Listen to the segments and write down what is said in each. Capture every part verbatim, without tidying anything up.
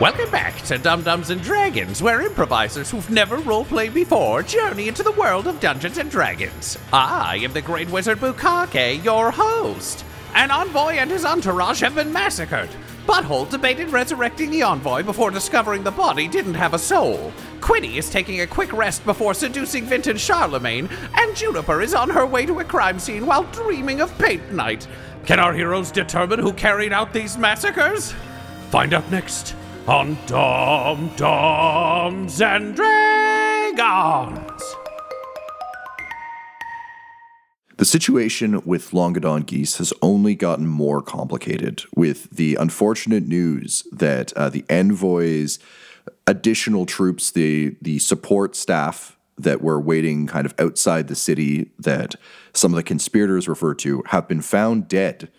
Welcome back to Dumb-Dumbs and Dragons, where improvisers who've never roleplayed before journey into the world of Dungeons and Dragons. I am the Great Wizard Bukake, your host. An envoy and his entourage have been massacred. Butthole debated resurrecting the envoy before discovering the body didn't have a soul. Quinny is taking a quick rest before seducing Vinton Charlemagne, and Juniper is on her way to a crime scene while dreaming of paint night. Can our heroes determine who carried out these massacres? Find out next on Dumb-Dumbs and Dragons. The situation with Longodon Geese has only gotten more complicated with the unfortunate news that uh, the envoys, additional troops, the the support staff that were waiting kind of outside the city that some of the conspirators refer to have been found dead.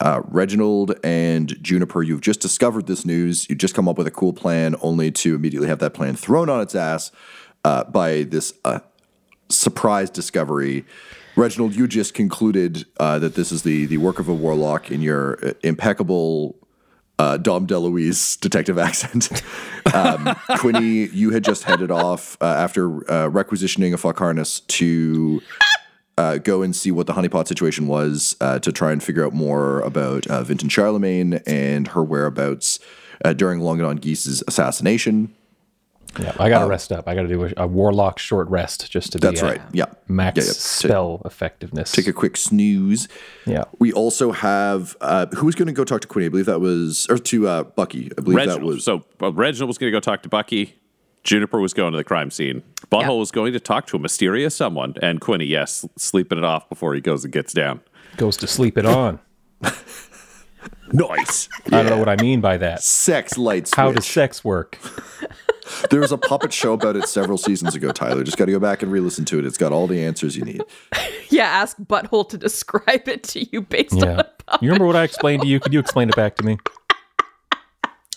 Uh, Reginald and Juniper, you've just discovered this news. You just come up with a cool plan only to immediately have that plan thrown on its ass uh, by this uh, surprise discovery. Reginald, you just concluded uh, that this is the, the work of a warlock in your impeccable uh, Dom DeLuise detective accent. um, Quinny, you had just headed off uh, after uh, requisitioning a Fulcarnas to uh, go and see what the honeypot situation was uh, to try and figure out more about uh, Vinton Charlemagne and her whereabouts uh, during Longodon Geese's assassination. Yeah, I gotta um, rest up. I gotta do a, a warlock short rest just to that's be, uh, right. Yeah, max yeah, yeah. spell take, effectiveness. Take a quick snooze. Yeah. We also have uh, who was going to go talk to Quinny? I believe that was or to uh, Bucky. I believe Reginald. that was so. Uh, Reginald was going to go talk to Bucky. Juniper was going to the crime scene. Butthole yeah. was going to talk to a mysterious someone, and Quinny, yes, sleeping it off before he goes and gets down. Goes to sleep it on. Nice. Yeah. I don't know what I mean by that. Sex light switch. How does sex work? There was a puppet show about it several seasons ago, Tyler. Just got to go back and re-listen to it. It's got all the answers you need. Yeah, ask Butthole to describe it to you based yeah. on a puppet You remember what I explained show. to you? Could you explain it back to me?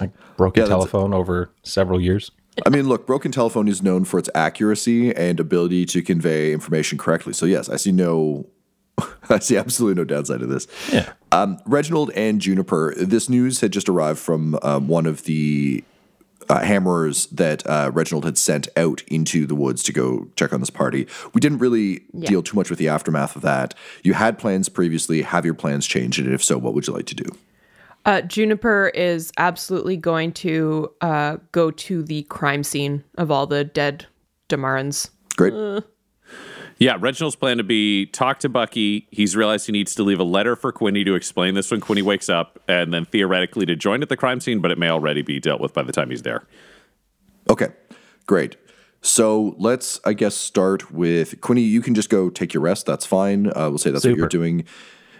I broken yeah, telephone over several years. I mean, look, broken telephone is known for its accuracy and ability to convey information correctly. So yes, I see no... I see absolutely no downside to this. Yeah. Um, Reginald and Juniper, this news had just arrived from um, one of the... Uh, hammerers that uh, Reginald had sent out into the woods to go check on this party. We didn't really yeah. deal too much with the aftermath of that. You had plans previously. Have your plans changed? And if so, what would you like to do? Uh, Juniper is absolutely going to uh, go to the crime scene of all the dead Damarans. Great. Uh. Yeah, Reginald's plan to be talk to Bucky. He's realized he needs to leave a letter for Quinny to explain this when Quinny wakes up, and then theoretically to join at the crime scene, but it may already be dealt with by the time he's there. Okay, great. So let's, I guess, start with Quinny. You can just go take your rest. That's fine. Uh, we'll say that's Super. what you're doing.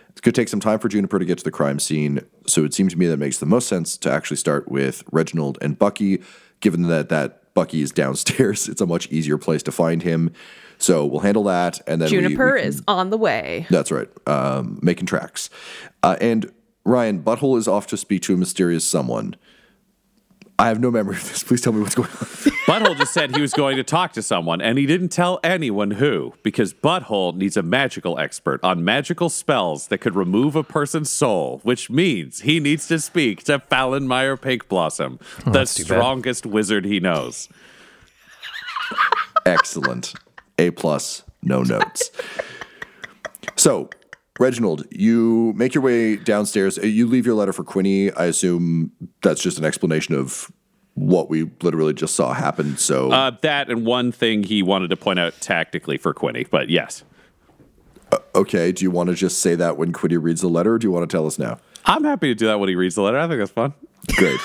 It's going to take some time for Juniper to get to the crime scene, so it seems to me that it makes the most sense to actually start with Reginald and Bucky, given that that Bucky is downstairs. It's a much easier place to find him. So we'll handle that. And then Juniper we, we can, is on the way. That's right. Um, making tracks. Uh, and Ryan, Butthole is off to speak to a mysterious someone. I have no memory of this. Please tell me what's going on. Butthole just said he was going to talk to someone, and he didn't tell anyone who, because Butthole needs a magical expert on magical spells that could remove a person's soul, which means he needs to speak to Fallonmeyer Pink Blossom, oh, the strongest bad. wizard he knows. Excellent. A plus, no notes. So Reginald, you make your way downstairs. You leave your letter for Quinny. I assume that's just an explanation of what we literally just saw happen. So uh, that and one thing he wanted to point out tactically for Quinny, but yes. Uh, okay. Do you want to just say that when Quinny reads the letter, or do you want to tell us now? I'm happy to do that when he reads the letter. I think that's fun. Great.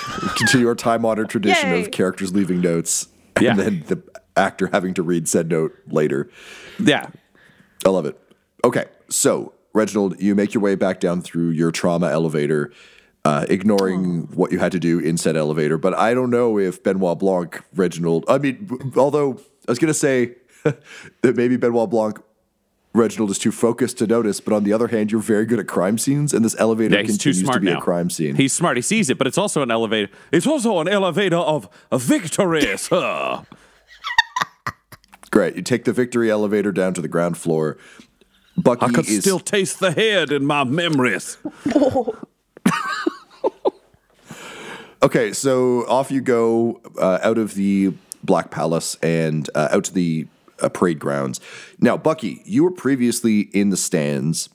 To your time-honored tradition Yay. Of characters leaving notes and yeah. then the actor having to read said note later. Yeah. I love it. Okay. So, Reginald, you make your way back down through your trauma elevator, uh, ignoring oh. what you had to do in said elevator. But I don't know if Benoit Blanc, Reginald... I mean, although I was going to say that maybe Benoit Blanc, Reginald is too focused to notice. But on the other hand, you're very good at crime scenes, and this elevator yeah, continues to be now. A crime scene. He's smart. He sees it, but it's also an elevator. It's also an elevator of victory, sir. Great. You take the victory elevator down to the ground floor. Bucky I could is... still taste the head in my memories. Oh. Okay, so off you go uh, out of the Black Palace and uh, out to the uh, parade grounds. Now, Bucky, you were previously in the stands.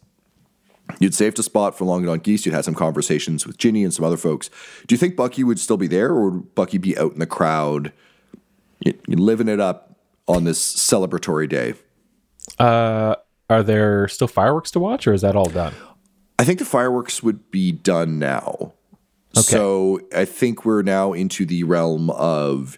You'd saved a spot for Longodon Geese. You'd had some conversations with Ginny and some other folks. Do you think Bucky would still be there, or would Bucky be out in the crowd, you living it up on this celebratory day? Uh... Are there still fireworks to watch, or is that all done? I think the fireworks would be done now. Okay. So I think we're now into the realm of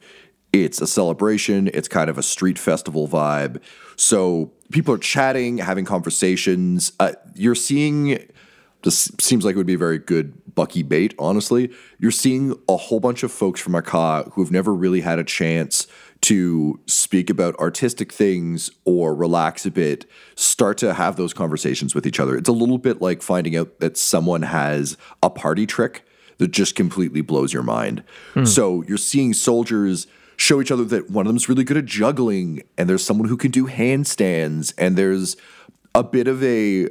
it's a celebration. It's kind of a street festival vibe. So people are chatting, having conversations. Uh, you're seeing – this seems like it would be a very good Bucky bait, honestly. You're seeing a whole bunch of folks from Akah who have never really had a chance – to speak about artistic things or relax a bit, start to have those conversations with each other. It's a little bit like finding out that someone has a party trick that just completely blows your mind. Mm. So you're seeing soldiers show each other that one of them's really good at juggling, and there's someone who can do handstands, and there's a bit of a,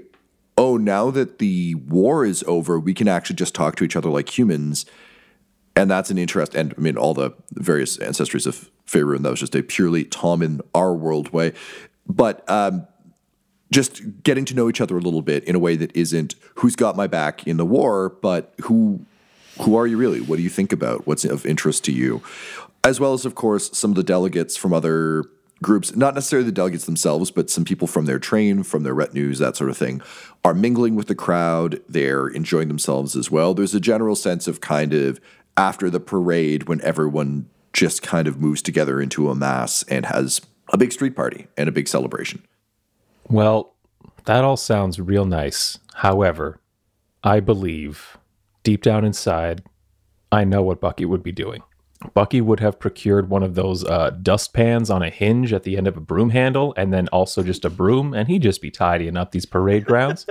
oh, now that the war is over, we can actually just talk to each other like humans. And that's an interest, and I mean, all the various ancestries of Faerun, that was just a purely Tom in our world way. But um, just getting to know each other a little bit in a way that isn't who's got my back in the war, but who who are you really? What do you think about? What's of interest to you? As well as, of course, some of the delegates from other groups, not necessarily the delegates themselves, but some people from their train, from their retinues, that sort of thing, are mingling with the crowd. They're enjoying themselves as well. There's a general sense of kind of after the parade, when everyone just kind of moves together into a mass and has a big street party and a big celebration. Well, that all sounds real nice. However, I believe deep down inside, I know what Bucky would be doing. Bucky would have procured one of those uh, dust pans on a hinge at the end of a broom handle, and then also just a broom, and he'd just be tidying up these parade grounds.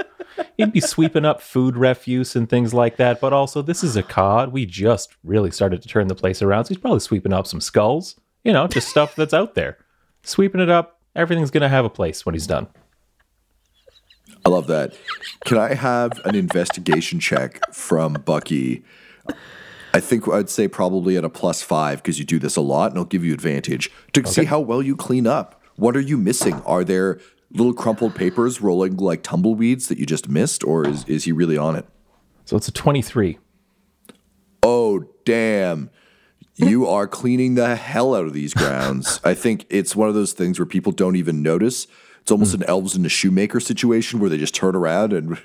He'd be sweeping up food refuse and things like that, but also this is a cod. We just really started to turn the place around, so he's probably sweeping up some skulls, you know, just stuff that's out there. Sweeping it up, everything's going to have a place when he's done. I love that. Can I have an investigation check from Bucky? I think I'd say probably at a plus five because you do this a lot, and I'll give you advantage to okay. see how well you clean up. What are you missing? Are there little crumpled papers rolling like tumbleweeds that you just missed, or is, is he really on it? So it's a twenty-three. Oh, damn. You are cleaning the hell out of these grounds. I think it's one of those things where people don't even notice. It's almost mm. an elves and a shoemaker situation where they just turn around and...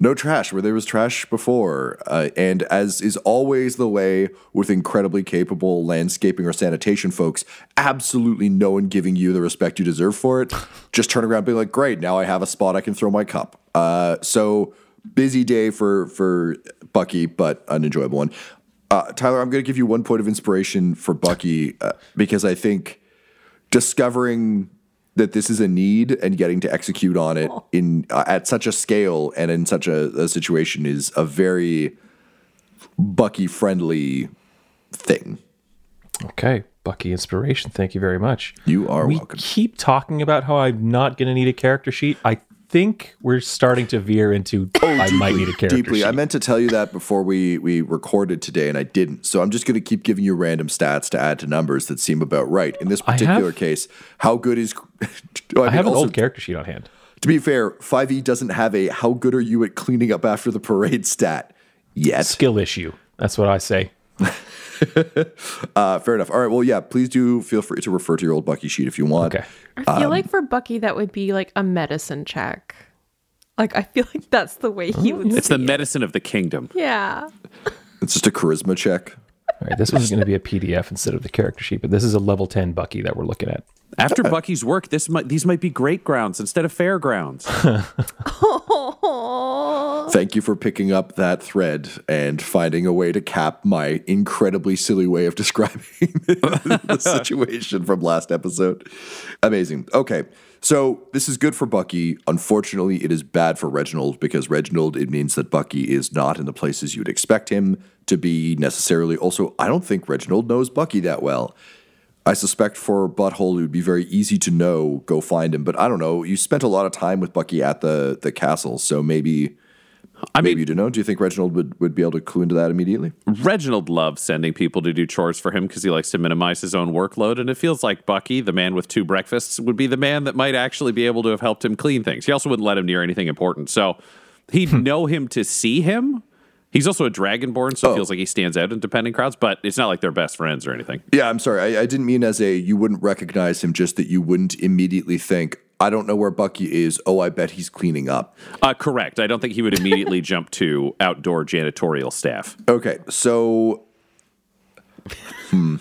No trash where there was trash before. Uh, and as is always the way with incredibly capable landscaping or sanitation folks, absolutely no one giving you the respect you deserve for it. Just turn around and be like, great, now I have a spot I can throw my cup. Uh, so busy day for, for Bucky, but an enjoyable one. Uh, Tyler, I'm going to give you one point of inspiration for Bucky uh, because I think discovering... that this is a need and getting to execute on it in uh, at such a scale and in such a, a situation is a very Bucky-friendly thing. Okay, Bucky inspiration. Thank you very much. You are we welcome. We keep talking about how I'm not going to need a character sheet. I think we're starting to veer into oh, I deeply, might need a character deeply. sheet. I meant to tell you that before we, we recorded today, and I didn't. So I'm just going to keep giving you random stats to add to numbers that seem about right. In this particular have, case, how good is... I, mean, I have an also, old character sheet on hand. To be fair, five E doesn't have a how good are you at cleaning up after the parade stat yet. Skill issue. That's what I say. uh, fair enough. All right. Well, yeah, please do feel free to refer to your old Bucky sheet if you want. Okay. I feel um, like for Bucky, that would be like a medicine check. Like, I feel like that's the way he would It's see the medicine it. Of the kingdom. Yeah. It's just a charisma check. All right, this was going to be a P D F instead of the character sheet, but this is a level ten Bucky that we're looking at. After okay. Bucky's work, this might, these might be great grounds instead of fairgrounds. Thank you for picking up that thread and finding a way to cap my incredibly silly way of describing the situation from last episode. Amazing. Okay, so this is good for Bucky. Unfortunately, it is bad for Reginald because Reginald, it means that Bucky is not in the places you'd expect him to be necessarily. Also, I don't think Reginald knows Bucky that well. I suspect for Butthole, it would be very easy to know, go find him. But I don't know. You spent a lot of time with Bucky at the, the castle, so maybe I maybe mean, you don't know. Do you think Reginald would, would be able to clue into that immediately? Reginald loves sending people to do chores for him because he likes to minimize his own workload. And it feels like Bucky, the man with two breakfasts, would be the man that might actually be able to have helped him clean things. He also wouldn't let him near anything important. So he'd know him to see him. He's also a dragonborn, so oh. it feels like he stands out in dependent crowds, but it's not like they're best friends or anything. Yeah, I'm sorry. I, I didn't mean as a you wouldn't recognize him, just that you wouldn't immediately think, I don't know where Bucky is. Oh, I bet he's cleaning up. Uh, correct. I don't think he would immediately jump to outdoor janitorial staff. Okay, so hmm.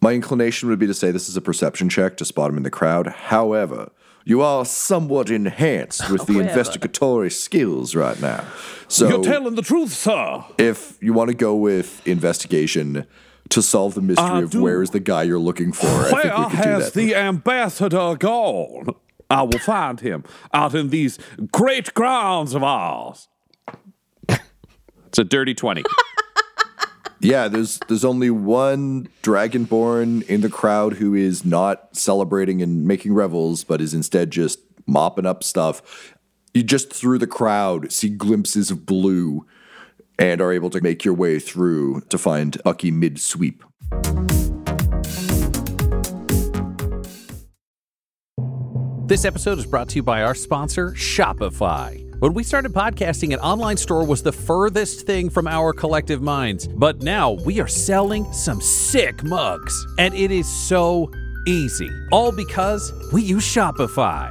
my inclination would be to say this is a perception check to spot him in the crowd. However, you are somewhat enhanced with the However. investigatory skills right now. So you're telling the truth, sir. If you want to go with investigation to solve the mystery I of do. where is the guy you're looking for, where I think we can do that. Where has the ambassador gone? I will find him out in these great grounds of ours. It's a dirty twenty. Yeah, there's there's only one dragonborn in the crowd who is not celebrating and making revels, but is instead just mopping up stuff. You just, through the crowd, see glimpses of blue and are able to make your way through to find Bucky mid-sweep. This episode is brought to you by our sponsor, Shopify. When we started podcasting, an online store was the furthest thing from our collective minds. But now we are selling some sick mugs. And it is so easy. All because we use Shopify.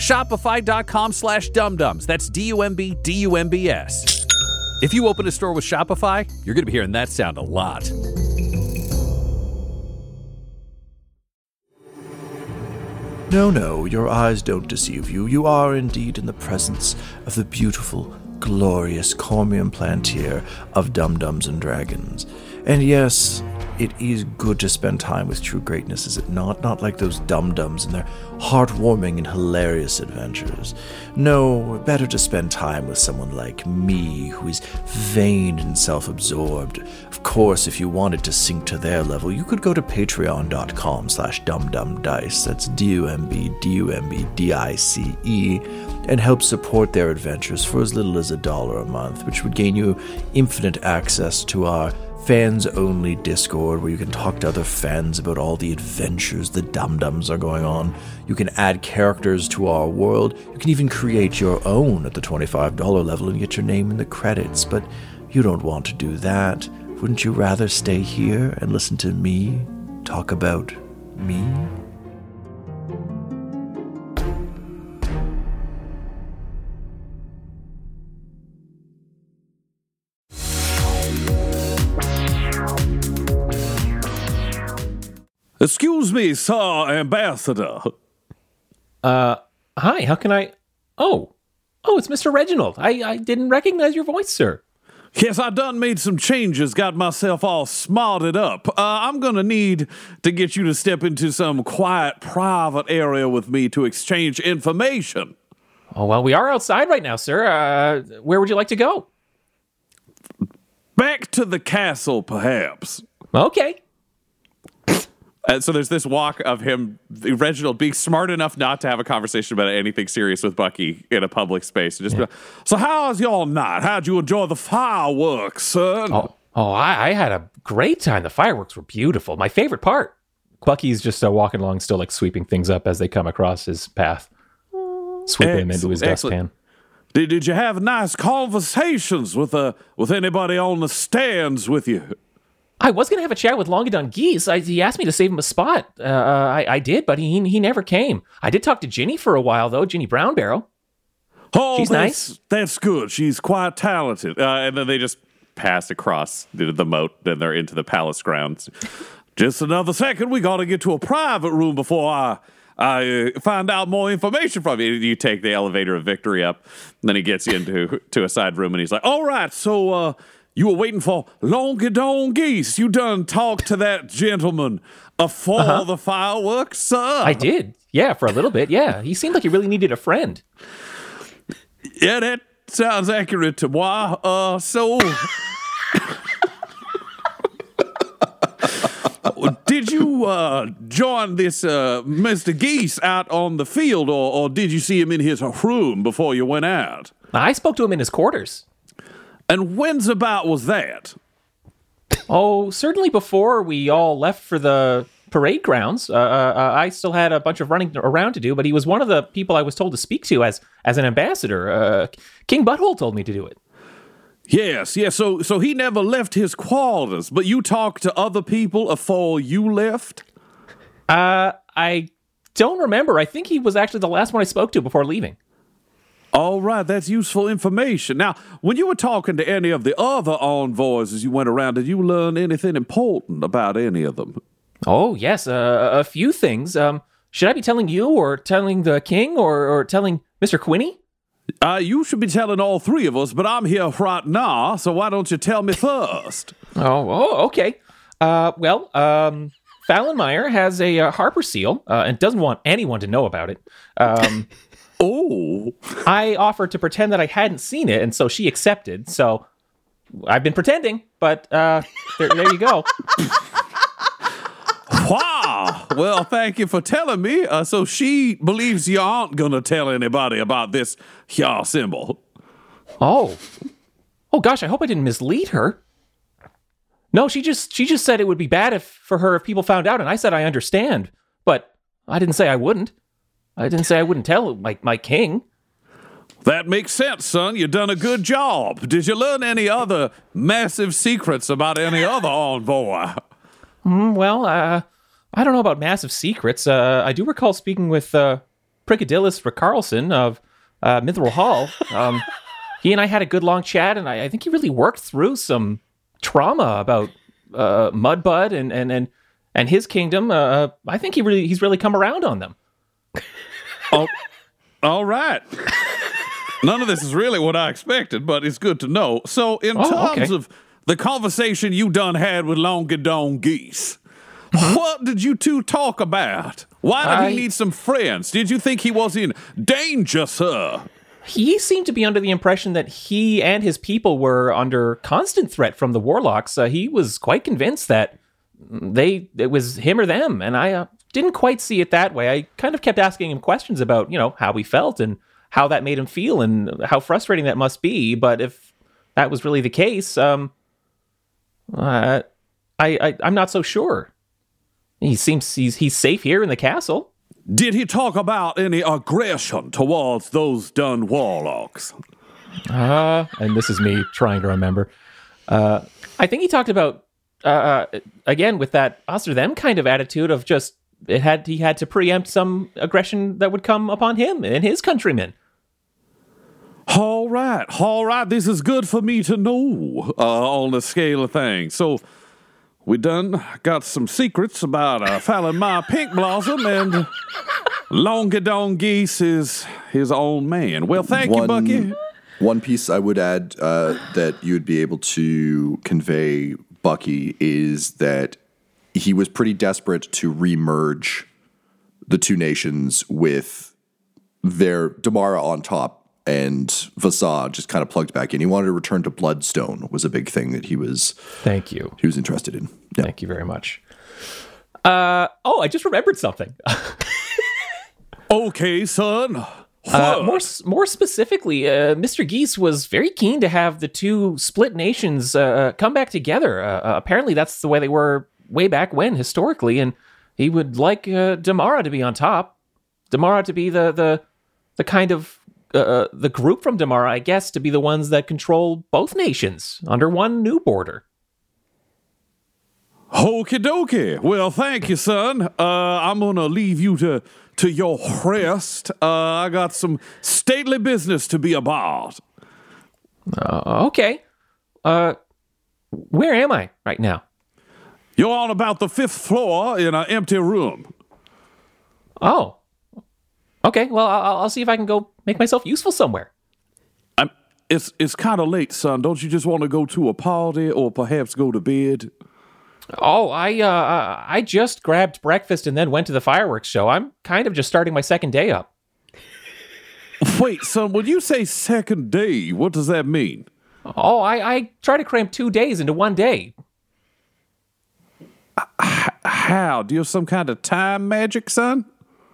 Shopify.com slash dumdums. That's D U M B D U M B S. If you open a store with Shopify, you're going to be hearing that sound a lot. No, no, your eyes don't deceive you. You are indeed in the presence of the beautiful, glorious Cormium Plantier of Dumb-Dumbs and Dragons. And yes, it is good to spend time with true greatness, is it not? Not like those Dumb-Dumbs and their heartwarming and hilarious adventures. No, better to spend time with someone like me, who is vain and self-absorbed. Of course, if you wanted to sink to their level, you could go to patreon.com slash dumdumdice, that's D U M B D U M B D I C E, and help support their adventures for as little as a dollar a month, which would gain you infinite access to our fans-only Discord, where you can talk to other fans about all the adventures the Dumb-Dumbs are going on. You can add characters to our world. You can even create your own at the twenty-five dollars level and get your name in the credits. But you don't want to do that. Wouldn't you rather stay here and listen to me talk about me? Excuse me, Sir Ambassador. Uh, hi, how can I... Oh, oh, it's Mister Reginald. I, I didn't recognize your voice, sir. Yes, I done made some changes, got myself all smarted up. Uh, I'm going to need to get you to step into some quiet, private area with me to exchange information. Oh, well, we are outside right now, sir. Uh, where would you like to go? Back to the castle, perhaps. Okay. And so there's this walk of him, Reginald, being smart enough not to have a conversation about anything serious with Bucky in a public space. And just yeah. be like, so how's y'all night? How'd you enjoy the fireworks, son? Oh, oh I, I had a great time. The fireworks were beautiful. My favorite part. Bucky's just uh, walking along, still like sweeping things up as they come across his path. Sweeping him into his dustpan. Did, did you have nice conversations with uh, with anybody on the stands with you? I was going to have a chat with Longodon Geese. I, he asked me to save him a spot. Uh, I, I did, but he he never came. I did talk to Ginny for a while, though. Ginny Brownbarrow. Oh, she's that's, nice. That's good. She's quite talented. Uh, and then they just pass across the, the moat, and they're into the palace grounds. Just another second. We got to get to a private room before I, I find out more information from you. You take the elevator of victory up, and then he gets you into to a side room, and he's like, all right, so... Uh, You were waiting for Longodon Geese. You done talked to that gentleman before uh-huh. the fireworks, sir? I did. Yeah, for a little bit. Yeah, he seemed like he really needed a friend. Yeah, that sounds accurate to moi. Uh, so, did you uh, join this uh, Mister Geese out on the field, or, or did you see him in his room before you went out? I spoke to him in his quarters. And when's about was that? Oh, certainly before we all left for the parade grounds. Uh, uh, I still had a bunch of running around to do, but he was one of the people I was told to speak to as as an ambassador. Uh, King Butthole told me to do it. Yes, yes. So, so he never left his quarters, but you talked to other people before you left? Uh, I don't remember. I think he was actually the last one I spoke to before leaving. All right, that's useful information. Now, when you were talking to any of the other envoys as you went around, did you learn anything important about any of them? Oh, yes, uh, a few things. Um, should I be telling you or telling the king or, or telling Mister Quinny? Uh, you should be telling all three of us, but I'm here right now, so why don't you tell me first? oh, oh, okay. Uh, well, um, Fallonmeyer has a uh, Harper seal uh, and doesn't want anyone to know about it. Um Oh, I offered to pretend that I hadn't seen it, and so she accepted. So I've been pretending, but uh, there, there you go. Wow. Well, thank you for telling me. Uh, so she believes you aren't going to tell anybody about this here symbol. Oh. Oh, gosh, I hope I didn't mislead her. No, she just she just said it would be bad if for her if people found out, and I said I understand. But I didn't say I wouldn't. I didn't say I wouldn't tell my, my king. That makes sense, son. You done a good job. Did you learn any other massive secrets about any other envoy? Mm, well, uh, I don't know about massive secrets. Uh, I do recall speaking with uh, Prickadillus Rick Carlson of uh, Mithril Hall. Um, he and I had a good long chat, and I, I think he really worked through some trauma about uh, Mudbud and, and, and, and his kingdom. Uh, I think he really he's really come around on them. Oh, all right. None of this is really what I expected, but it's good to know. So in oh, terms okay. of the conversation you done had with Longodon Geese, what did you two talk about? Why did I... he need some friends? Did you think he was in danger, sir? He seemed to be under the impression that he and his people were under constant threat from the warlocks. Uh, he was quite convinced that they it was him or them, and I... Uh, Didn't quite see it that way. I kind of kept asking him questions about, you know, how he felt and how that made him feel and how frustrating that must be. But if that was really the case, um, uh, I, I, I'm not so sure. He seems he's, he's safe here in the castle. Did he talk about any aggression towards those done warlocks? Uh, and this is me trying to remember. Uh, I think he talked about, uh, again, with that us or them kind of attitude of just, It had he had to preempt some aggression that would come upon him and his countrymen. All right, all right. This is good for me to know uh, on the scale of things. So We done got some secrets about uh, Fallonmeyer Pink Blossom and Longodon Geese is his old man. Well, thank one, you, Bucky. One piece I would add uh, that you would be able to convey, Bucky, is that he was pretty desperate to remerge the two nations with their Damara on top and Vassar just kind of plugged back in. He wanted to return to Bloodstone was a big thing that he was. Thank you. He was interested in. Yeah. Thank you very much. Uh, oh, I just remembered something. Okay, son. Uh, more more specifically, uh, Mister Geese was very keen to have the two split nations uh, come back together. Uh, uh, apparently, that's the way they were way back when, historically, and he would like uh, Damara to be on top. Damara to be the the the kind of Uh, the group from Damara, I guess, to be the ones that control both nations under one new border. Okie dokie. Well, thank you, son. Uh, I'm going to leave you to, to your rest. Uh, I got some stately business to be about. Uh, okay. Uh, where am I right now? You're on about the fifth floor in an empty room. Oh. Okay, well, I'll, I'll see if I can go make myself useful somewhere. I'm, it's it's kind of late, son. Don't you just want to go to a party or perhaps go to bed? Oh, I uh, I just grabbed breakfast and then went to the fireworks show. I'm kind of just starting my second day up. Wait, son, when you say second day, what does that mean? Oh, I, I try to cram two days into one day. How? Do you have some kind of time magic, son?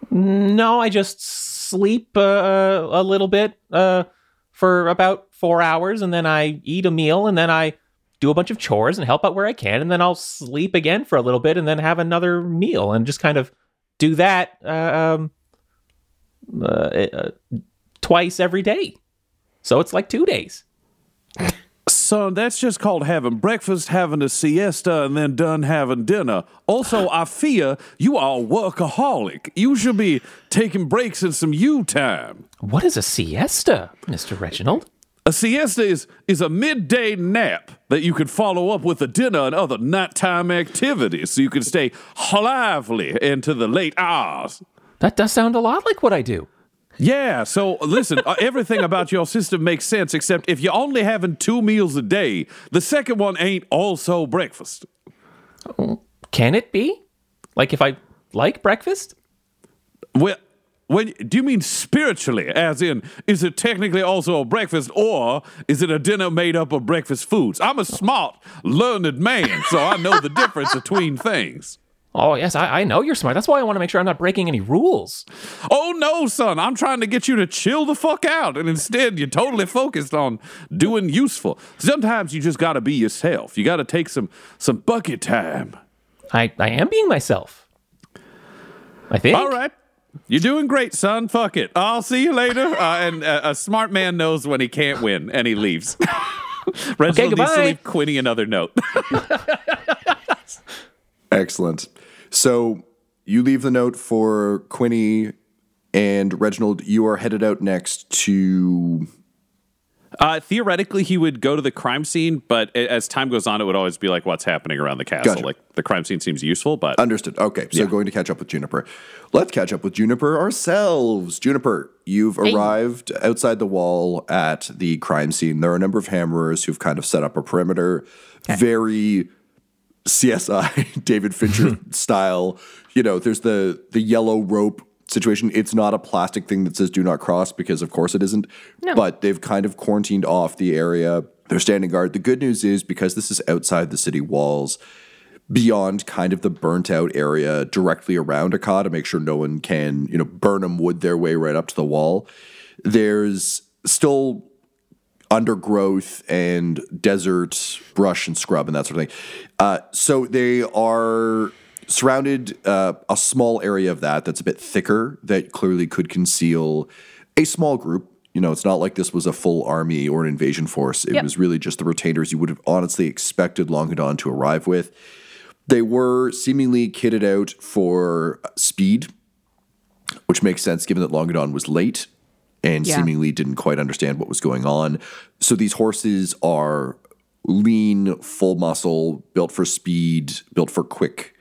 No, I just sleep uh, a little bit uh, for about four hours, and then I eat a meal, and then I do a bunch of chores and help out where I can, and then I'll sleep again for a little bit, and then have another meal, and just kind of do that uh, um, uh, uh, twice every day. So it's like two days. Son, that's just called having breakfast, having a siesta, and then done having dinner. Also, I fear you are a workaholic. You should be taking breaks and some you time. What is a siesta, Mister Reginald? A siesta is, is a midday nap that you can follow up with a dinner and other nighttime activities so you can stay lively into the late hours. That does sound a lot like what I do. Yeah, so listen, everything about your system makes sense, except if you're only having two meals a day, the second one ain't also breakfast. Can it be? Like if I like breakfast? Well, when, do you mean spiritually, as in, is it technically also a breakfast, or is it a dinner made up of breakfast foods? I'm a smart, learned man, so I know the difference between things. Oh, yes, I, I know you're smart. That's why I want to make sure I'm not breaking any rules. Oh, no, son. I'm trying to get you to chill the fuck out, and instead you're totally focused on doing useful. Sometimes you just got to be yourself. You got to take some some bucket time. I, I am being myself, I think. All right. You're doing great, son. Fuck it. I'll see you later. uh, and uh, a smart man knows when he can't win, and he leaves. Reginald okay, needs to leave Quinny another note. Excellent. So you leave the note for Quinny and Reginald. You are headed out next to... Uh, theoretically, he would go to the crime scene, but as time goes on, it would always be like what's happening around the castle. Gotcha. Like the crime scene seems useful, but... Understood. Okay, so yeah. Going to catch up with Juniper. Let's catch up with Juniper ourselves. Juniper, you've hey. arrived outside the wall at the crime scene. There are a number of hammerers who've kind of set up a perimeter. Okay. Very... C S I, David Fincher style, you know, there's the, the yellow rope situation. It's not a plastic thing that says do not cross because, of course, it isn't. No. But they've kind of quarantined off the area. They're standing guard. The good news is because this is outside the city walls, beyond kind of the burnt out area directly around Akah to make sure no one can, you know, Burnham wood their way right up to the wall. There's still undergrowth and desert brush and scrub and that sort of thing. Uh, so they are surrounded uh, a small area of that that's a bit thicker that clearly could conceal a small group. You know, it's not like this was a full army or an invasion force. It yep. was really just the retainers you would have honestly expected Longodon to arrive with. They were seemingly kitted out for speed, which makes sense given that Longodon was late and yeah. seemingly didn't quite understand what was going on. So these horses are lean, full muscle, built for speed, built for quick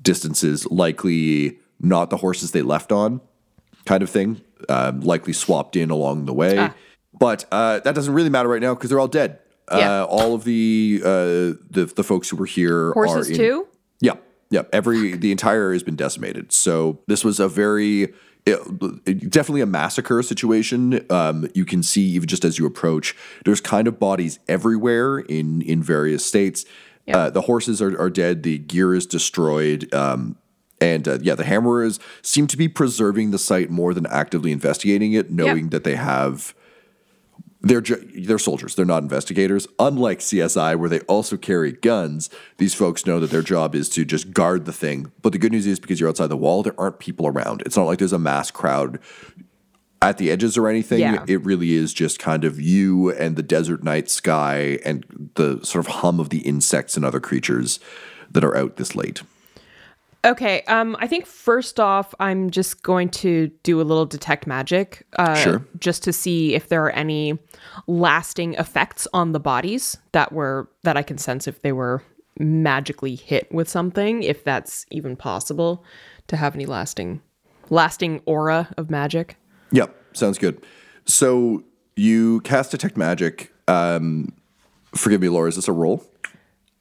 distances, likely not the horses they left on kind of thing, uh, likely swapped in along the way. Ah. But uh, that doesn't really matter right now because they're all dead. Yeah. Uh, all of the, uh, the the folks who were here horses are in, too? Yeah. Yeah. Every, the entire has been decimated. So this was a very... It, it, definitely a massacre situation. Um, you can see even just as you approach, there's kind of bodies everywhere in, in various states. Yep. Uh, the horses are, are dead. The gear is destroyed. Um, and uh, yeah, the hammerers seem to be preserving the site more than actively investigating it, knowing yep. that they have... They're ju- they're soldiers. They're not investigators. Unlike C S I, where they also carry guns, these folks know that their job is to just guard the thing. But the good news is, because you're outside the wall, there aren't people around. It's not like there's a mass crowd at the edges or anything. Yeah. It really is just kind of you and the desert night sky and the sort of hum of the insects and other creatures that are out this late. Okay. Um, I think first off, I'm just going to do a little detect magic uh, sure. just to see if there are any lasting effects on the bodies that were that I can sense if they were magically hit with something, if that's even possible to have any lasting lasting aura of magic. Yep. Sounds good. So you cast detect magic. Um, forgive me, Laura, is this a roll?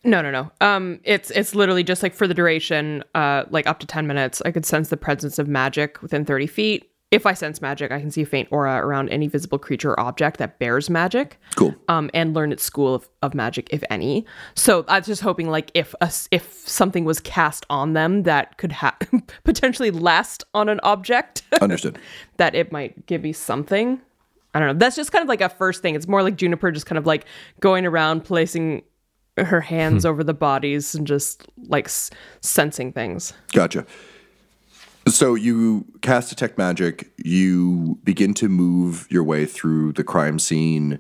No, no, no. Um, it's it's literally just like for the duration, uh, like up to ten minutes, I could sense the presence of magic within thirty feet. If I sense magic, I can see a faint aura around any visible creature or object that bears magic. Cool. Um, and learn its school of, of magic, if any. So I was just hoping, like, if a, if something was cast on them that could ha- potentially last on an object. Understood. That it might give me something. I don't know. That's just kind of like a first thing. It's more like Juniper just kind of like going around placing her hands hmm. over the bodies and just like s- sensing things. Gotcha. So you cast detect magic, you begin to move your way through the crime scene,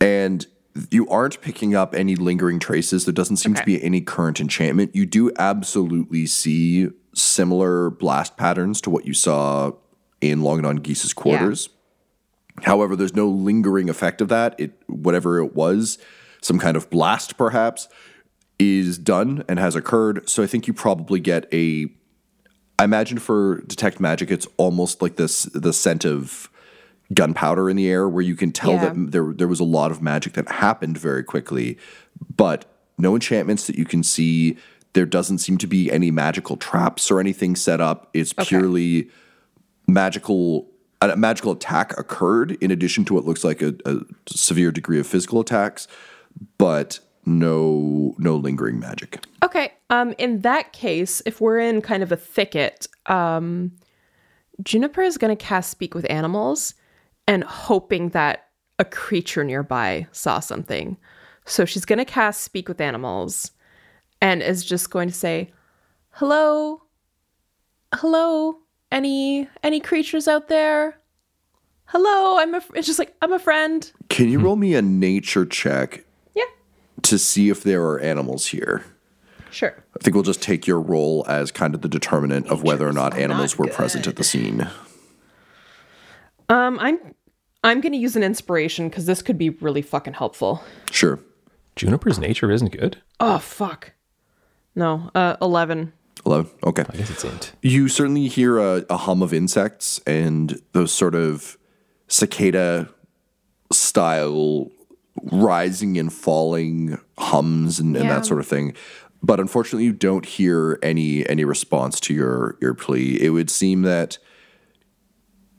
and you aren't picking up any lingering traces. There doesn't seem okay. to be any current enchantment. You do absolutely see similar blast patterns to what you saw in Longodon Geese's quarters. Yeah. However, there's no lingering effect of that. It, whatever it was, some kind of blast, perhaps, is done and has occurred. So I think you probably get a... I imagine for detect magic, it's almost like this the scent of gunpowder in the air, where you can tell yeah. that there there was a lot of magic that happened very quickly, but no enchantments that you can see. There doesn't seem to be any magical traps or anything set up. It's okay. purely magical... A magical attack occurred in addition to what looks like a, a severe degree of physical attacks, but no no lingering magic. Okay. Um, in that case, if we're in kind of a thicket, um, Juniper is going to cast Speak with Animals and hoping that a creature nearby saw something. So she's going to cast Speak with Animals and is just going to say, hello, hello, any any creatures out there? Hello, I'm a... Fr- it's just like, I'm a friend. Can you roll me a nature check? To see if there are animals here. Sure. I think we'll just take your role as kind of the determinant Nature's of whether or not animals not were present at the scene. Um, I'm I'm going to use an inspiration because this could be really fucking helpful. Sure. Juniper's nature isn't good. Oh, fuck. No, uh, eleven. eleven, okay. I guess it's int. You certainly hear a, a hum of insects and those sort of cicada-style rising and falling hums and, and yeah. that sort of thing, but unfortunately you don't hear any any response to your your plea. It would seem that,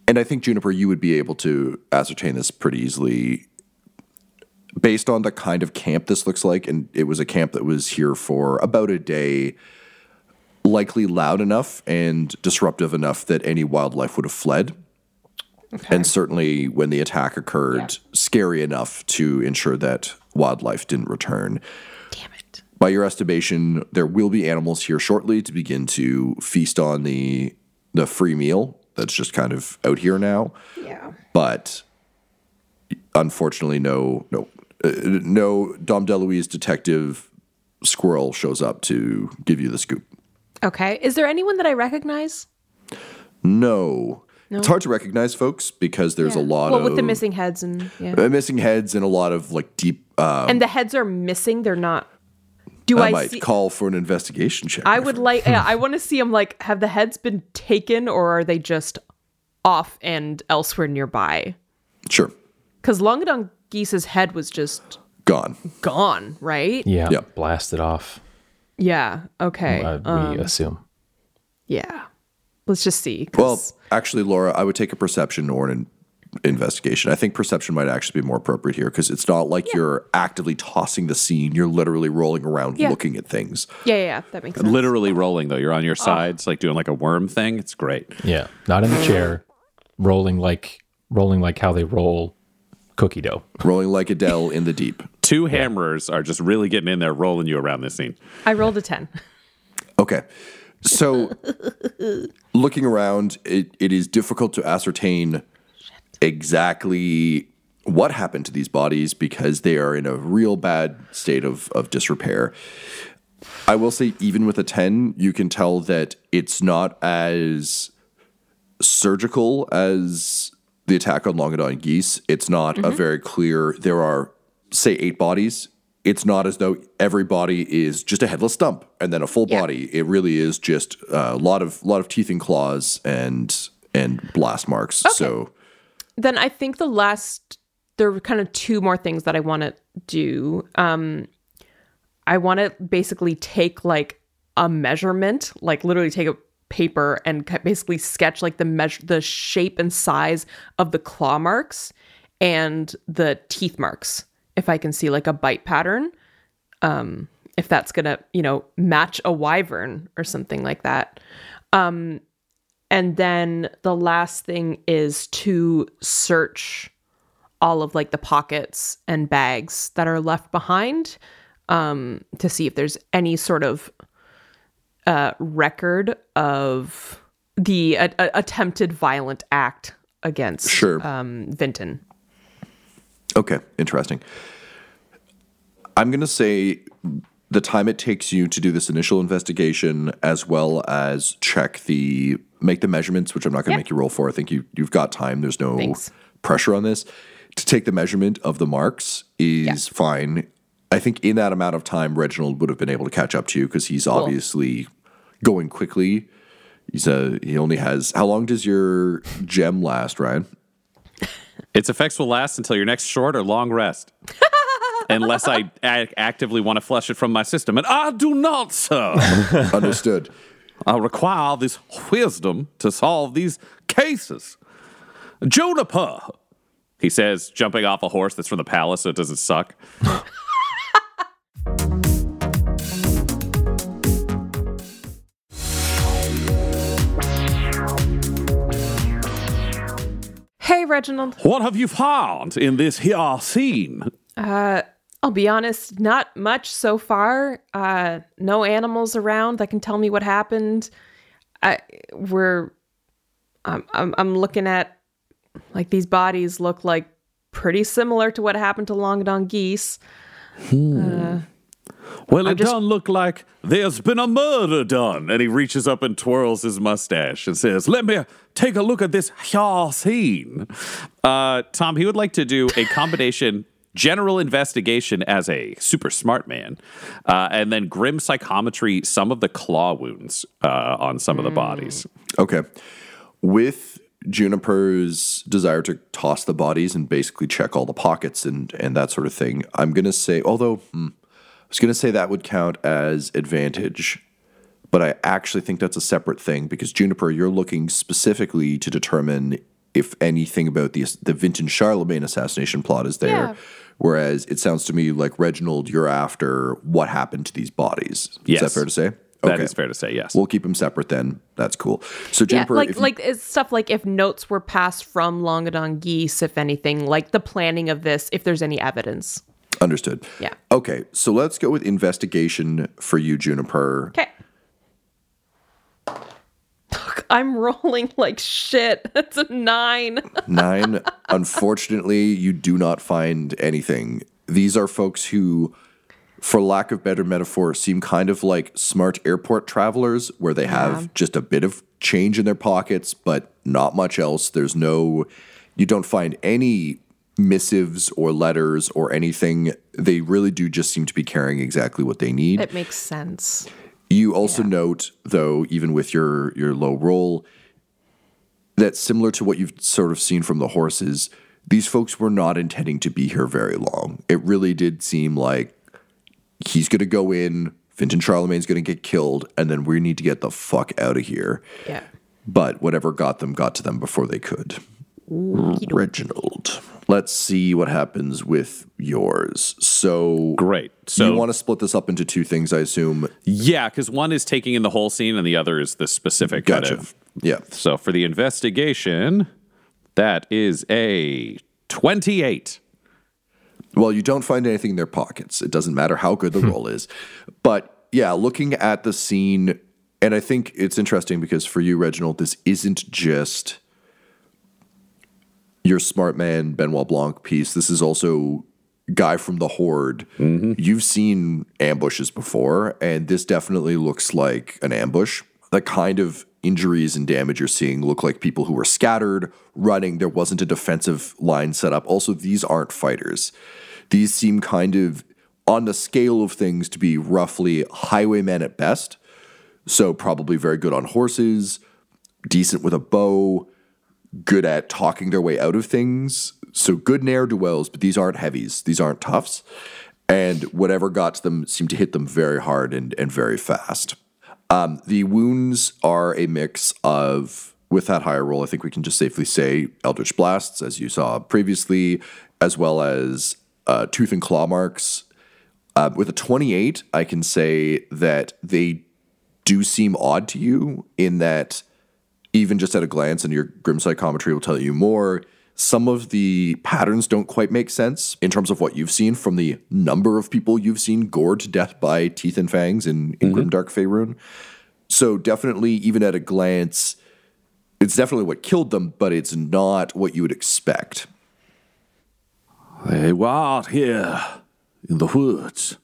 and I think Juniper, you would be able to ascertain this pretty easily based on the kind of camp this looks like, and it was a camp that was here for about a day, likely loud enough and disruptive enough that any wildlife would have fled. Okay. And certainly when the attack occurred, yeah. scary enough to ensure that wildlife didn't return. Damn it. By your estimation, there will be animals here shortly to begin to feast on the the free meal that's just kind of out here now. Yeah. But unfortunately, no, no, uh, no Dom DeLuise detective squirrel shows up to give you the scoop. Okay. Is there anyone that I recognize? No. No. It's hard to recognize folks because there's yeah. a lot well, of... Well, with the missing heads and... Yeah. Uh, missing heads and a lot of like deep... Um, and the heads are missing. They're not... Do I, I might see- call for an investigation check. I would friend. like... Yeah, I want to see them like, have the heads been taken or are they just off and elsewhere nearby? Sure. Because Longodon Geese's head was just... Gone. Gone, right? Yeah. Yep. Blasted off. Yeah. Okay. Uh, we um, assume. Yeah. Let's just see. Well, actually, Laura, I would take a perception or an investigation. I think perception might actually be more appropriate here because it's not like yeah. you're actively tossing the scene. You're literally rolling around yeah. looking at things. Yeah, yeah, yeah. That makes sense. Literally rolling, though. You're on your sides, oh. like doing like a worm thing. It's great. Yeah. Not in the chair. Rolling like rolling like how they roll cookie dough. Rolling like Adele in the deep. Two hammerers yeah. are just really getting in there, rolling you around this scene. I rolled a ten. Okay. So, looking around, it, it is difficult to ascertain Shit. exactly what happened to these bodies because they are in a real bad state of, of disrepair. I will say, even with a ten, you can tell that it's not as surgical as the attack on Longodon Geese. It's not mm-hmm. a very clear, there are, say, eight bodies. It's not as though every body is just a headless stump and then a full yeah. body. It really is just a lot of lot of teeth and claws and and blast marks. Okay. So then I think the last there were kind of two more things that I want to do. Um, I want to basically take like a measurement, like literally take a paper and basically sketch like the measure, the shape and size of the claw marks and the teeth marks. If I can see like a bite pattern, um, if that's going to, you know, match a wyvern or something like that. Um, and then the last thing is to search all of like the pockets and bags that are left behind um, to see if there's any sort of uh, record of the a- a- attempted violent act against sure. um, Vinton. Okay, interesting. I'm going to say the time it takes you to do this initial investigation as well as check the, make the measurements, which I'm not going to yep. make you roll for. I think you, you've got time. There's no Thanks. pressure on this. To take the measurement of the marks is yes. fine. I think in that amount of time, Reginald would have been able to catch up to you because he's cool. obviously going quickly. He's a, he only has, how long does your gem last, Ryan? Its effects will last until your next short or long rest. Unless I a- actively want to flush it from my system. And I do not, sir. Understood. I require this wisdom to solve these cases. Juniper, he says, jumping off a horse that's from the palace so it doesn't suck. Hey, Reginald. What have you found in this here scene? Uh, I'll be honest, not much so far. Uh, no animals around that can tell me what happened. I, we're, I'm, I'm, I'm looking at, like, these bodies look, like, pretty similar to what happened to Longodon Geese. Hmm. Uh, well, I'm it just... doesn't look like there's been a murder done. And he reaches up and twirls his mustache and says, let me take a look at this here scene. Uh, Tom, he would like to do a combination general investigation as a super smart man uh, and then grim psychometry, some of the claw wounds uh, on some mm. of the bodies. Okay. With Juniper's desire to toss the bodies and basically check all the pockets and, and that sort of thing, I'm going to say, although... Hmm, I was going to say that would count as advantage, but I actually think that's a separate thing because, Juniper, you're looking specifically to determine if anything about the the Vinton Charlemagne assassination plot is there, yeah. whereas it sounds to me like, Reginald, you're after what happened to these bodies. Is yes. that fair to say? Okay. That is fair to say, yes. We'll keep them separate then. That's cool. So, Juniper... Yeah, like, you, like it's stuff like if notes were passed from Longodon Geese, if anything, like the planning of this, if there's any evidence. Understood. Yeah. Okay, so let's go with investigation for you, Juniper. Okay. I'm rolling like shit. That's a nine. Nine. Unfortunately, you do not find anything. These are folks who, for lack of better metaphor, seem kind of like smart airport travelers where they have yeah. just a bit of change in their pockets, but not much else. There's no, you don't find any missives or letters or anything. They really do just seem to be carrying exactly what they need. It makes sense. You also yeah. note, though, even with your, your low roll, that similar to what you've sort of seen from the horses, these folks were not intending to be here very long. It really did seem like he's going to go in, Vinton Charlemagne's going to get killed, and then we need to get the fuck out of here. Yeah. But whatever got them got to them before they could. Ooh, Reginald. Let's see what happens with yours. So great. So you want to split this up into two things, I assume. Yeah, because one is taking in the whole scene, and the other is the specific. Gotcha. Kind of, yeah. So for the investigation, that is a twenty-eight. Well, you don't find anything in their pockets. It doesn't matter how good the roll is. But yeah, looking at the scene, and I think it's interesting because for you, Reginald, this isn't just your smart man, Benoit Blanc piece. This is also guy from the Horde. Mm-hmm. You've seen ambushes before, and this definitely looks like an ambush. The kind of injuries and damage you're seeing look like people who were scattered, running. There wasn't a defensive line set up. Also, these aren't fighters. These seem kind of, on the scale of things, to be roughly highwaymen at best. So probably very good on horses, decent with a bow, good at talking their way out of things. So good ne'er-do-wells, but these aren't heavies. These aren't toughs. And whatever got to them seemed to hit them very hard and, and very fast. Um, the wounds are a mix of, with that higher roll, I think we can just safely say Eldritch Blasts, as you saw previously, as well as uh, tooth and claw marks. Uh, with a twenty-eight, I can say that they do seem odd to you in that even just at a glance, and your Grim Psychometry will tell you more, some of the patterns don't quite make sense in terms of what you've seen from the number of people you've seen gored to death by teeth and fangs in, in mm-hmm. Grimdark Faerun. So definitely, even at a glance, it's definitely what killed them, but it's not what you would expect. They were out here in the woods.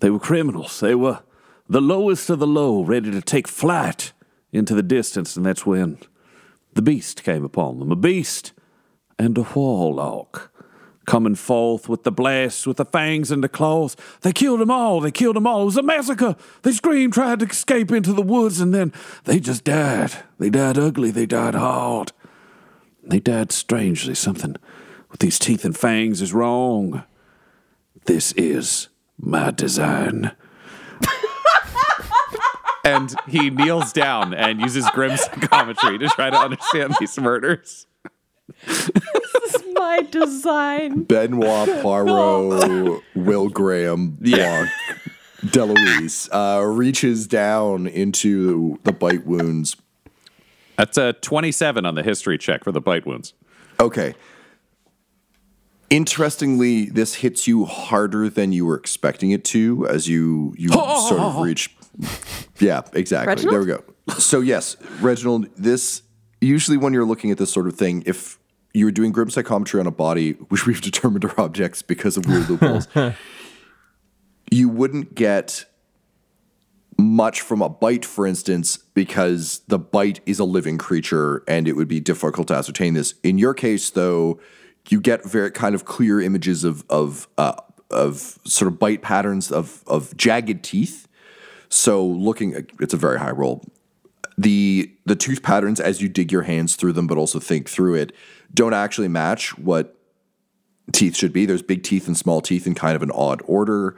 They were criminals. They were the lowest of the low, ready to take flight into the distance, and that's when the beast came upon them. A beast and a warlock coming forth with the blasts, with the fangs and the claws. They killed them all. They killed them all. It was a massacre. They screamed, tried to escape into the woods, and then they just died. They died ugly. They died hard. They died strangely. Something with these teeth and fangs is wrong. This is my design. And he kneels down and uses Grim Psychometry to try to understand these murders. This is my design. Benoit Poirot, Will Graham, Blanc, DeLuise uh, reaches down into the bite wounds. That's a twenty-seven on the history check for the bite wounds. Okay. Interestingly, this hits you harder than you were expecting it to as you, you oh, sort of reach... Yeah, exactly. Reginald? There we go. So yes, Reginald, this, usually when you're looking at this sort of thing, if you were doing Grim Psychometry on a body, which we've determined are objects because of weird loopholes, you wouldn't get much from a bite, for instance, because the bite is a living creature and it would be difficult to ascertain this. In your case, though, you get very kind of clear images of of uh, of sort of bite patterns of of jagged teeth. So looking, it's a very high roll. The the tooth patterns, as you dig your hands through them, but also think through it, don't actually match what teeth should be. There's big teeth and small teeth in kind of an odd order.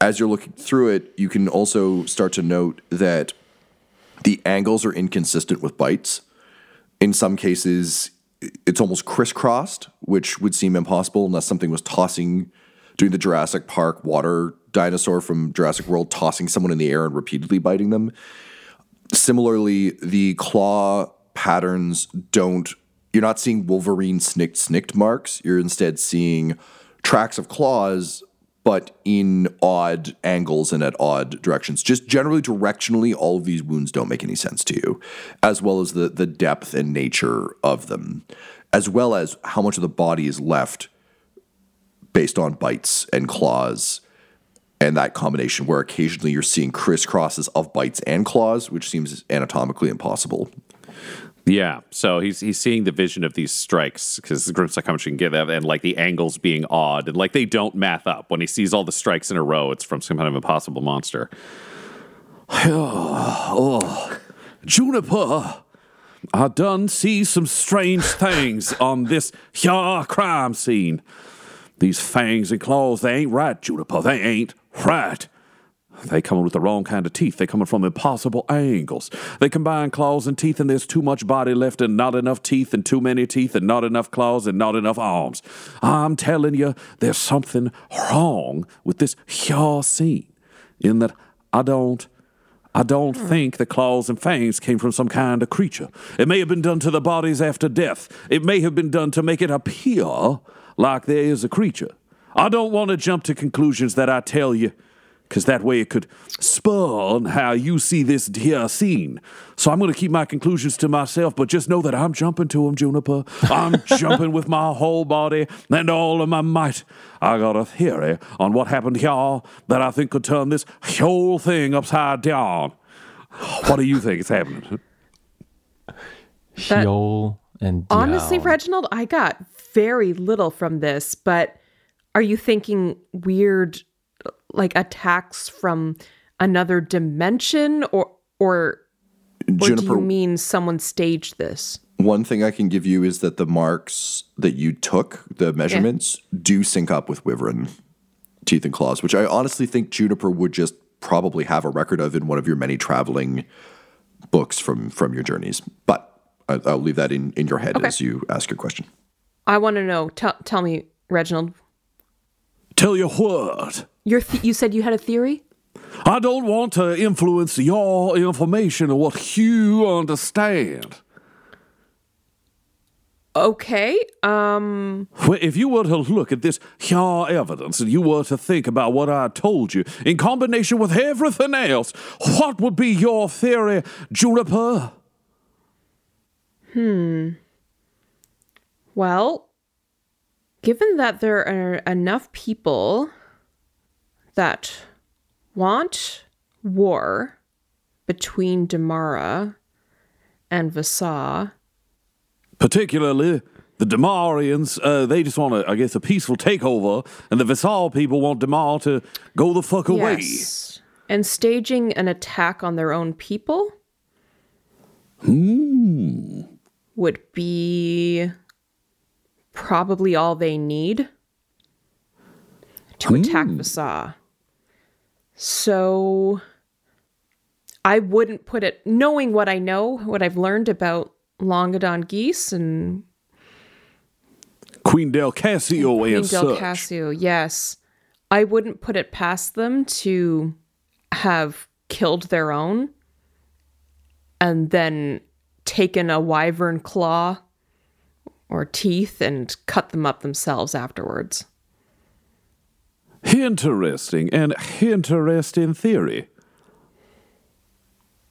As you're looking through it, you can also start to note that the angles are inconsistent with bites. In some cases, it's almost crisscrossed, which would seem impossible unless something was tossing, doing the Jurassic Park water dinosaur from Jurassic World, tossing someone in the air and repeatedly biting them. Similarly, the claw patterns don't, you're not seeing Wolverine snicked snicked marks. You're instead seeing tracks of claws, but in odd angles and at odd directions. Just generally directionally, all of these wounds don't make any sense to you, as well as the the depth and nature of them, as well as how much of the body is left based on bites and claws and that combination, where occasionally you're seeing crisscrosses of bites and claws, which seems anatomically impossible. Yeah, so he's he's seeing the vision of these strikes because the group psychometry can give, and like the angles being odd, and like they don't math up. When he sees all the strikes in a row, it's from some kind of impossible monster. Oh, oh. Juniper, I done see some strange things on this here crime scene. These fangs and claws, they ain't right, Juniper. They ain't right. They coming with the wrong kind of teeth. They coming from impossible angles. They combine claws and teeth, and there's too much body left and not enough teeth, and too many teeth and not enough claws and not enough arms. I'm telling you, there's something wrong with this here scene in that I don't I don't think the claws and fangs came from some kind of creature. It may have been done to the bodies after death. It may have been done to make it appear like there is a creature. I don't want to jump to conclusions that I tell you, because that way it could spawn how you see this here scene. So I'm going to keep my conclusions to myself, but just know that I'm jumping to them, Juniper. I'm jumping with my whole body and all of my might. I got a theory on what happened here that I think could turn this whole thing upside down. What do you think is happening? That, and down. Honestly, Reginald, I got very little from this, but are you thinking weird... like attacks from another dimension, or or, or Juniper, do you mean someone staged this? One thing I can give you is that the marks that you took, the measurements, yeah. do sync up with Wyvern teeth and claws, which I honestly think Juniper would just probably have a record of in one of your many traveling books from, from your journeys. But I, I'll leave that in, in your head okay. as you ask your question. I want to know. T- tell me, Reginald. Tell you what. Your th- you said you had a theory? I don't want to influence your information or what you understand. Okay, um... Well, if you were to look at this here evidence and you were to think about what I told you, in combination with everything else, what would be your theory, Juniper? Hmm. Well, given that there are enough people... that want war between Damara and Vassar. Particularly the Damarians, uh, they just want, a, I guess, a peaceful takeover, and the Vassar people want Damara to go the fuck away. Yes. And staging an attack on their own people hmm. would be probably all they need to hmm. attack Vassar. So I wouldn't put it, knowing what I know, what I've learned about Longodon Geese and Queen Del Cassio and, Queen and Del such. Cassio, yes. I wouldn't put it past them to have killed their own and then taken a wyvern claw or teeth and cut them up themselves afterwards. Interesting, and interesting theory.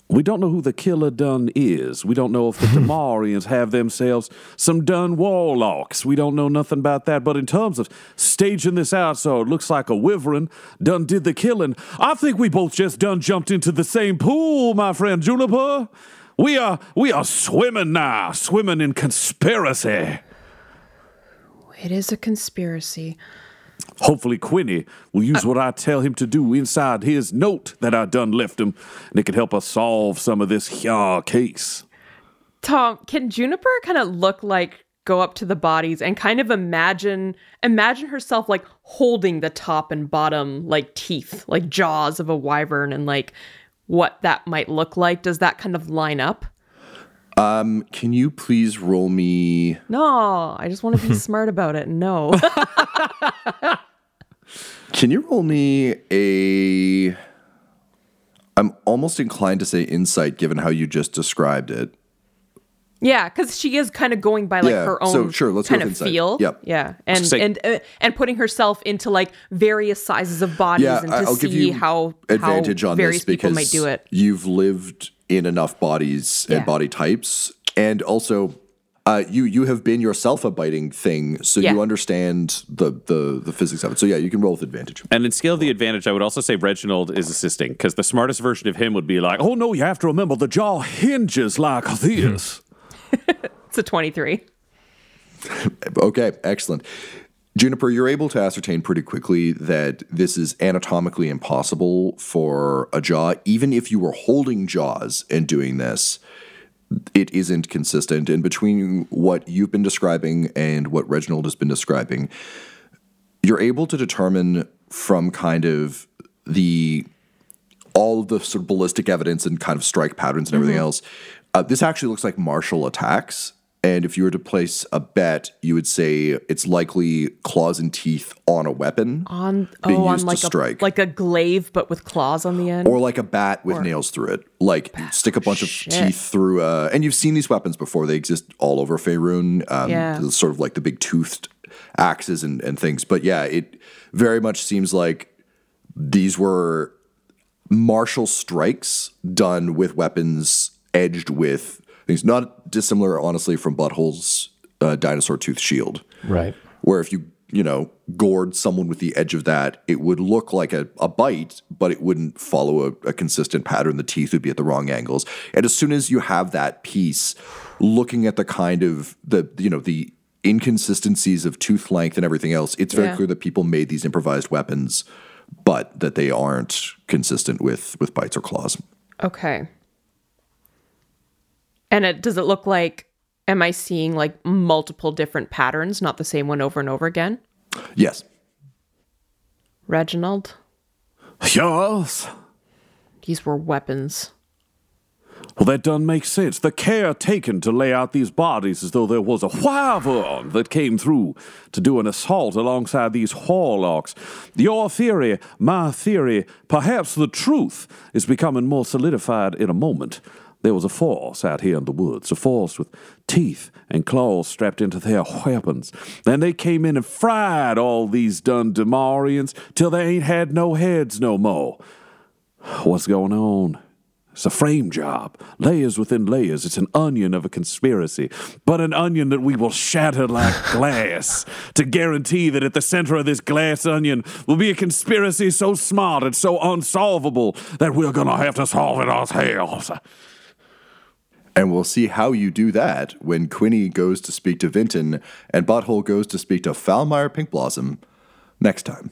We don't know who the killer done is. We don't know if the Damarians have themselves some done warlocks. We don't know nothing about that. But in terms of staging this out so it looks like a wyvern done did the killing, I think we both just done jumped into the same pool, my friend Juniper. We are, we are swimming now, swimming in conspiracy. It is a conspiracy. Hopefully Quinny will use uh, what I tell him to do inside his note that I done left him, and it can help us solve some of this here case. Tom, can Juniper kind of look like, go up to the bodies and kind of imagine, imagine herself like holding the top and bottom like teeth, like jaws of a wyvern, and like what that might look like? Does that kind of line up? Um, can you please roll me? No, I just want to be smart about it. No. Can you roll me a... I'm almost inclined to say insight, given how you just described it. Yeah, because she is kind of going by like yeah, her own so, sure, let's kind of insight. Feel. Yep. Yeah, and say, and uh, and putting herself into like various sizes of bodies yeah, and to I'll see give you how advantage how on various this because people might do it. You've lived in enough bodies yeah. and body types, and also uh, you you have been yourself a biting thing, so yeah. you understand the, the the physics of it. So yeah, you can roll with advantage. And in scale of the advantage, I would also say Reginald is assisting, because the smartest version of him would be like, oh no, you have to remember the jaw hinges like this. It's a twenty-three. Okay, excellent. Juniper, you're able to ascertain pretty quickly that this is anatomically impossible for a jaw. Even if you were holding jaws and doing this, it isn't consistent. And between what you've been describing and what Reginald has been describing, you're able to determine from kind of the all the sort of ballistic evidence and kind of strike patterns and everything mm-hmm. else, uh, this actually looks like martial attacks. And if you were to place a bet, you would say it's likely claws and teeth on a weapon on being oh, used on like to strike. A, like a glaive, but with claws on the end, or like a bat with or nails through it. Like bat. stick a bunch Shit. of teeth through. Uh, and you've seen these weapons before; they exist all over Faerun. Um, yeah, sort of like the big toothed axes and, and things. But yeah, it very much seems like these were martial strikes done with weapons edged with. It's not dissimilar, honestly, from Butthole's uh, dinosaur tooth shield. Right. Where if you, you know, gored someone with the edge of that, it would look like a, a bite, but it wouldn't follow a, a consistent pattern. The teeth would be at the wrong angles. And as soon as you have that piece, looking at the kind of, the you know, the inconsistencies of tooth length and everything else, it's very yeah. clear that people made these improvised weapons, but that they aren't consistent with, with bites or claws. Okay. And it, does it look like, am I seeing like multiple different patterns, not the same one over and over again? Yes. Reginald? Yes? These were weapons. Well, that doesn't make sense. The care taken to lay out these bodies as though there was a wyvern that came through to do an assault alongside these warlocks. Your theory, my theory, perhaps the truth is becoming more solidified in a moment. There was a force out here in the woods, a force with teeth and claws strapped into their weapons. And they came in and fried all these Dundamarians till they ain't had no heads no more. What's going on? It's a frame job, layers within layers. It's an onion of a conspiracy, but an onion that we will shatter like glass to guarantee that at the center of this glass onion will be a conspiracy so smart and so unsolvable that we're going to have to solve it ourselves. And we'll see how you do that when Quinny goes to speak to Vinton and Butthole goes to speak to Fallonmeyer Pink Blossom next time.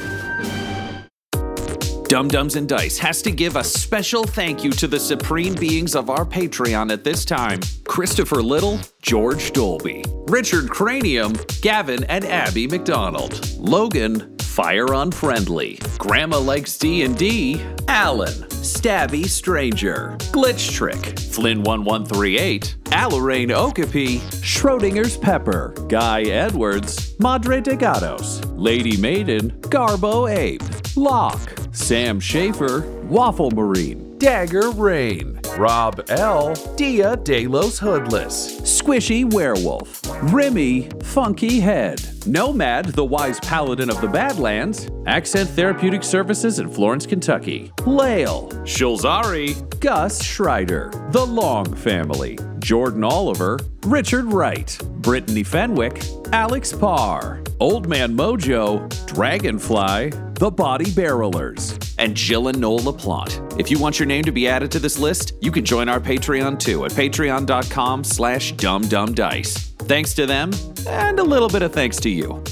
Dumb-Dumbs and Dice has to give a special thank you to the supreme beings of our Patreon at this time: Christopher Little, George Dolby, Richard Cranium, Gavin and Abby McDonald, Logan, Fire Unfriendly, Grandma Likes D and D, Alan, Stabby Stranger, Glitch Trick, Flynn one one three eight, Alarain Okapi, Schrodinger's Pepper, Guy Edwards, Madre de Gatos, Lady Maiden, Garbo Ape, Locke, Sam Schaefer, Waffle Marine, Dagger Rain, Rob L, Dia de los Hoodless, Squishy Werewolf, Remy, Funky Head, Nomad, the Wise Paladin of the Badlands, Accent Therapeutic Services in Florence, Kentucky, Lael, Shulzari, Gus Schreider, The Long Family, Jordan Oliver, Richard Wright, Brittany Fenwick, Alex Parr, Old Man Mojo, Dragonfly, The Body Barrelers, and Jill and Noel LaPlante. If you want your name to be added to this list, you can join our Patreon too at patreon dot com slash dumb dumb dice. Thanks to them, and a little bit of thanks to you.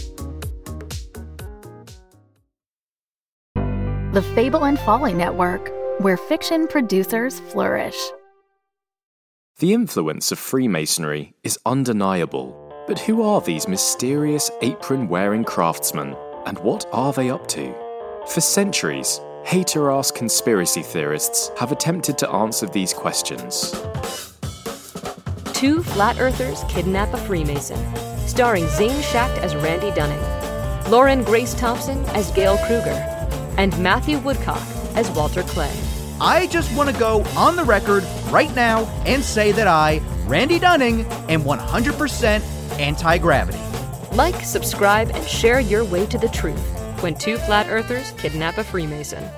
The Fable and Folly Network, where fiction producers flourish. The influence of Freemasonry is undeniable, but who are these mysterious apron-wearing craftsmen, and what are they up to? For centuries, hater-ass conspiracy theorists have attempted to answer these questions. Two Flat Earthers Kidnap a Freemason, starring Zane Schacht as Randy Dunning, Lauren Grace Thompson as Gail Kruger, and Matthew Woodcock as Walter Clay. I just want to go on the record right now and say that I, Randy Dunning, am one hundred percent anti-gravity. Like, subscribe, and share your way to the truth when Two Flat Earthers Kidnap a Freemason.